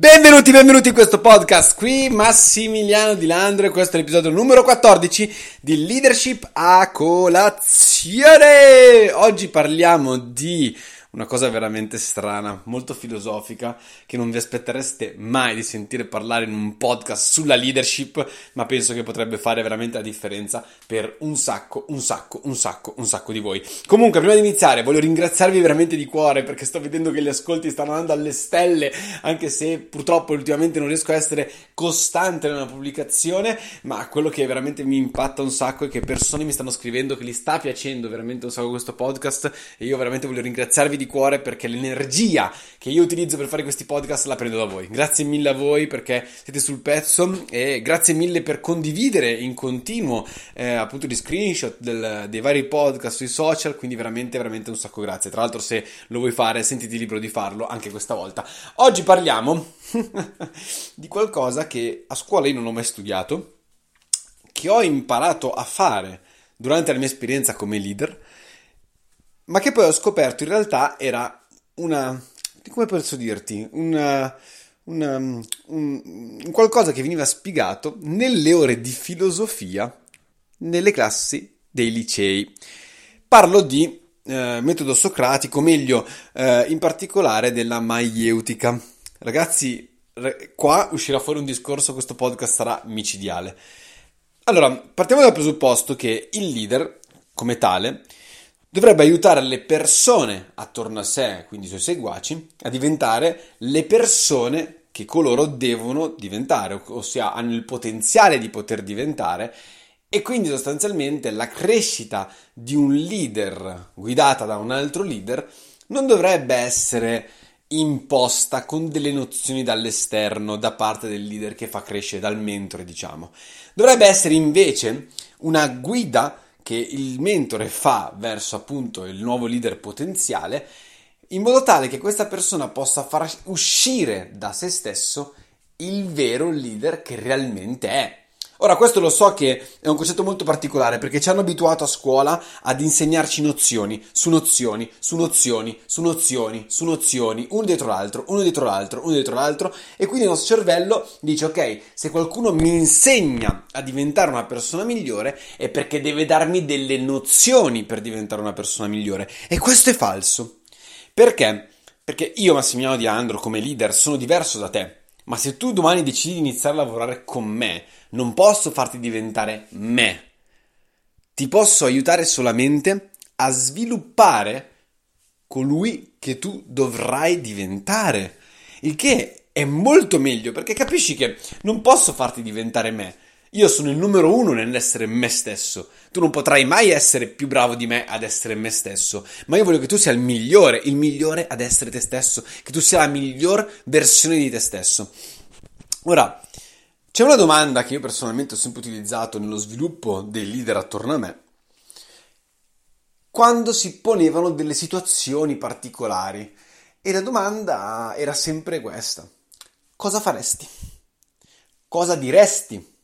Benvenuti in questo podcast, qui Massimiliano Di Landro e questo è l'episodio numero 14 di Leadership a Colazione! Oggi parliamo di una cosa veramente strana, molto filosofica, che non vi aspettereste mai di sentire parlare in un podcast sulla leadership, ma penso che potrebbe fare veramente la differenza per un sacco di voi. Comunque, prima di iniziare, voglio ringraziarvi veramente di cuore, perché sto vedendo che gli ascolti stanno andando alle stelle, anche se purtroppo ultimamente non riesco a essere costante nella pubblicazione, ma quello che veramente mi impatta un sacco è che persone mi stanno scrivendo che gli sta piacendo veramente un sacco questo podcast, e io veramente voglio ringraziarvi di cuore, perché l'energia che io utilizzo per fare questi podcast la prendo da voi. Grazie mille a voi, perché siete sul pezzo, e grazie mille per condividere in continuo appunto gli screenshot dei vari podcast sui social, quindi veramente un sacco grazie. Tra l'altro, se lo vuoi fare, sentiti libero di farlo anche questa volta. Oggi parliamo di qualcosa che a scuola io non ho mai studiato, che ho imparato a fare durante la mia esperienza come leader, ma che poi ho scoperto in realtà era un qualcosa che veniva spiegato nelle ore di filosofia nelle classi dei licei. Parlo di metodo socratico, meglio in particolare della maieutica. Ragazzi, qua uscirà fuori un discorso, questo podcast sarà micidiale. Allora, partiamo dal presupposto che il leader, come tale, dovrebbe aiutare le persone attorno a sé, quindi i suoi seguaci, a diventare le persone che coloro devono diventare, ossia hanno il potenziale di poter diventare, e quindi sostanzialmente la crescita di un leader guidata da un altro leader non dovrebbe essere imposta con delle nozioni dall'esterno, da parte del leader che fa crescere, dal mentore, diciamo. Dovrebbe essere invece una guida che il mentore fa verso appunto il nuovo leader potenziale, in modo tale che questa persona possa far uscire da se stesso il vero leader che realmente è. Ora, questo lo so che è un concetto molto particolare, perché ci hanno abituato a scuola ad insegnarci nozioni, uno dietro l'altro, e quindi il nostro cervello dice: ok, se qualcuno mi insegna a diventare una persona migliore è perché deve darmi delle nozioni per diventare una persona migliore. E questo è falso. Perché? Perché io, Massimiliano Di Landro, come leader, sono diverso da te. Ma se tu domani decidi di iniziare a lavorare con me, non posso farti diventare me. Ti posso aiutare solamente a sviluppare colui che tu dovrai diventare. Il che è molto meglio, perché capisci che non posso farti diventare me. Io sono il numero uno nell'essere me stesso. Tu non potrai mai essere più bravo di me ad essere me stesso, ma io voglio che tu sia il migliore ad essere te stesso, che tu sia la miglior versione di te stesso. Ora, c'è una domanda che io personalmente ho sempre utilizzato nello sviluppo dei leader attorno a me, quando si ponevano delle situazioni particolari, e la domanda era sempre questa: cosa faresti? Cosa diresti?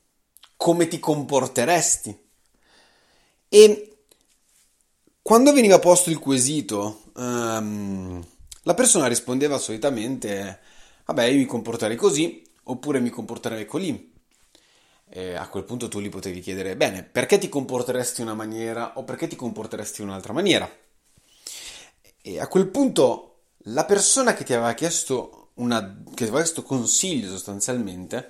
Come ti comporteresti? E quando veniva posto il quesito, la persona rispondeva solitamente: vabbè, io mi comporterei così, oppure mi comporterei colì. E a quel punto tu gli potevi chiedere: bene, perché ti comporteresti in una maniera o perché ti comporteresti in un'altra maniera? E a quel punto la persona che ti aveva chiesto questo consiglio sostanzialmente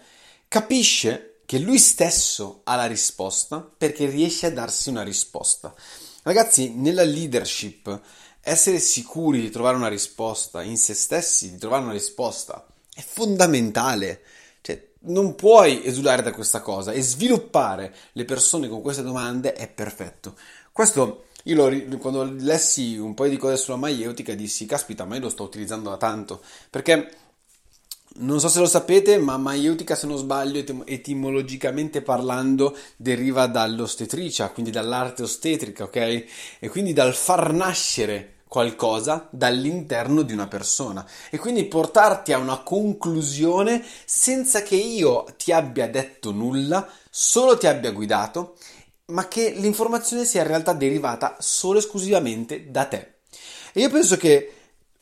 capisce che lui stesso ha la risposta, perché riesce a darsi una risposta. Ragazzi, nella leadership, essere sicuri di trovare una risposta in se stessi, di trovare una risposta, è fondamentale. Cioè, non puoi esulare da questa cosa, e sviluppare le persone con queste domande è perfetto. Questo io quando lessi un paio di cose sulla maieutica dissi: caspita, ma io lo sto utilizzando da tanto, perché non so se lo sapete, ma maieutica, se non sbaglio, etimologicamente parlando, deriva dall'ostetricia, quindi dall'arte ostetrica, ok? E quindi dal far nascere qualcosa dall'interno di una persona, e quindi portarti a una conclusione senza che io ti abbia detto nulla, solo ti abbia guidato, ma che l'informazione sia in realtà derivata solo esclusivamente da te. E io penso che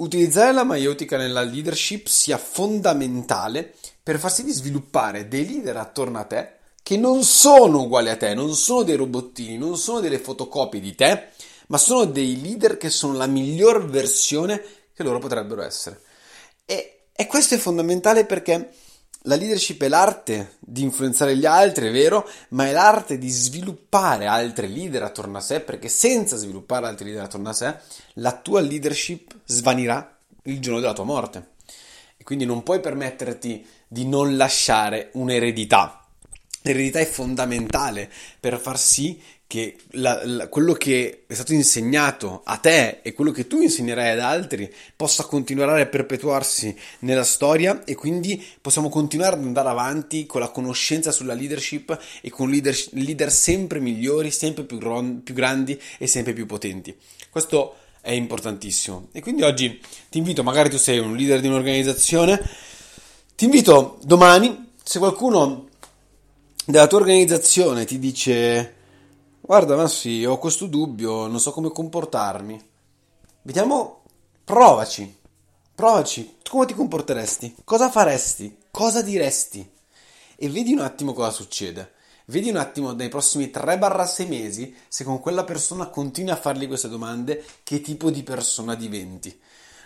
Utilizzare la maieutica nella leadership sia fondamentale per farsi di sviluppare dei leader attorno a te che non sono uguali a te, non sono dei robottini, non sono delle fotocopie di te, ma sono dei leader che sono la miglior versione che loro potrebbero essere. E questo è fondamentale perché la leadership è l'arte di influenzare gli altri, è vero, ma è l'arte di sviluppare altri leader attorno a sé, perché senza sviluppare altri leader attorno a sé, la tua leadership svanirà il giorno della tua morte. E quindi non puoi permetterti di non lasciare un'eredità. L'eredità è fondamentale per far sì che quello che è stato insegnato a te e quello che tu insegnerai ad altri possa continuare a perpetuarsi nella storia, e quindi possiamo continuare ad andare avanti con la conoscenza sulla leadership e con leader sempre migliori, sempre più grandi e sempre più potenti. Questo è importantissimo. E quindi oggi ti invito, magari tu sei un leader di un'organizzazione, ti invito domani, se qualcuno della tua organizzazione ti dice: guarda Massi, ho questo dubbio, non so come comportarmi. Vediamo, provaci. Tu come ti comporteresti? Cosa faresti? Cosa diresti? E vedi un attimo cosa succede. Vedi un attimo nei prossimi 3-6 mesi se con quella persona continui a fargli queste domande, che tipo di persona diventi.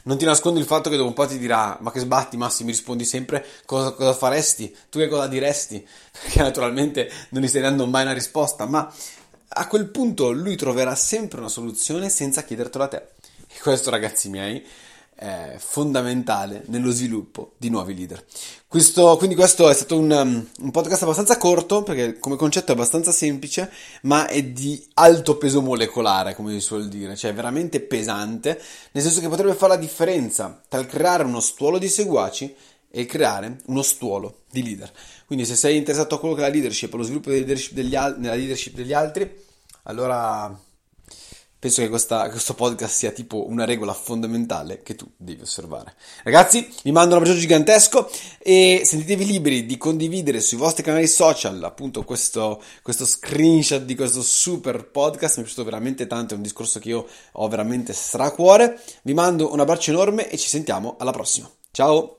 Non ti nascondo il fatto che dopo un po' ti dirà: ma che sbatti Massi, mi rispondi sempre cosa faresti? Tu che cosa diresti? Perché naturalmente non gli stai dando mai una risposta, ma a quel punto lui troverà sempre una soluzione senza chiedertelo a te. E questo, ragazzi miei, è fondamentale nello sviluppo di nuovi leader. Questo è stato un podcast abbastanza corto, perché come concetto è abbastanza semplice, ma è di alto peso molecolare, come si suol dire, cioè veramente pesante, nel senso che potrebbe fare la differenza tra il creare uno stuolo di seguaci e creare uno stuolo di leader. Quindi se sei interessato a quello che è la leadership, allo sviluppo della leadership degli altri, allora penso che questo podcast sia tipo una regola fondamentale che tu devi osservare. Ragazzi, vi mando un abbraccio gigantesco e sentitevi liberi di condividere sui vostri canali social appunto questo screenshot di questo super podcast. Mi è piaciuto veramente tanto, è un discorso che io ho veramente stracuore. Vi mando un abbraccio enorme e ci sentiamo alla prossima. Ciao!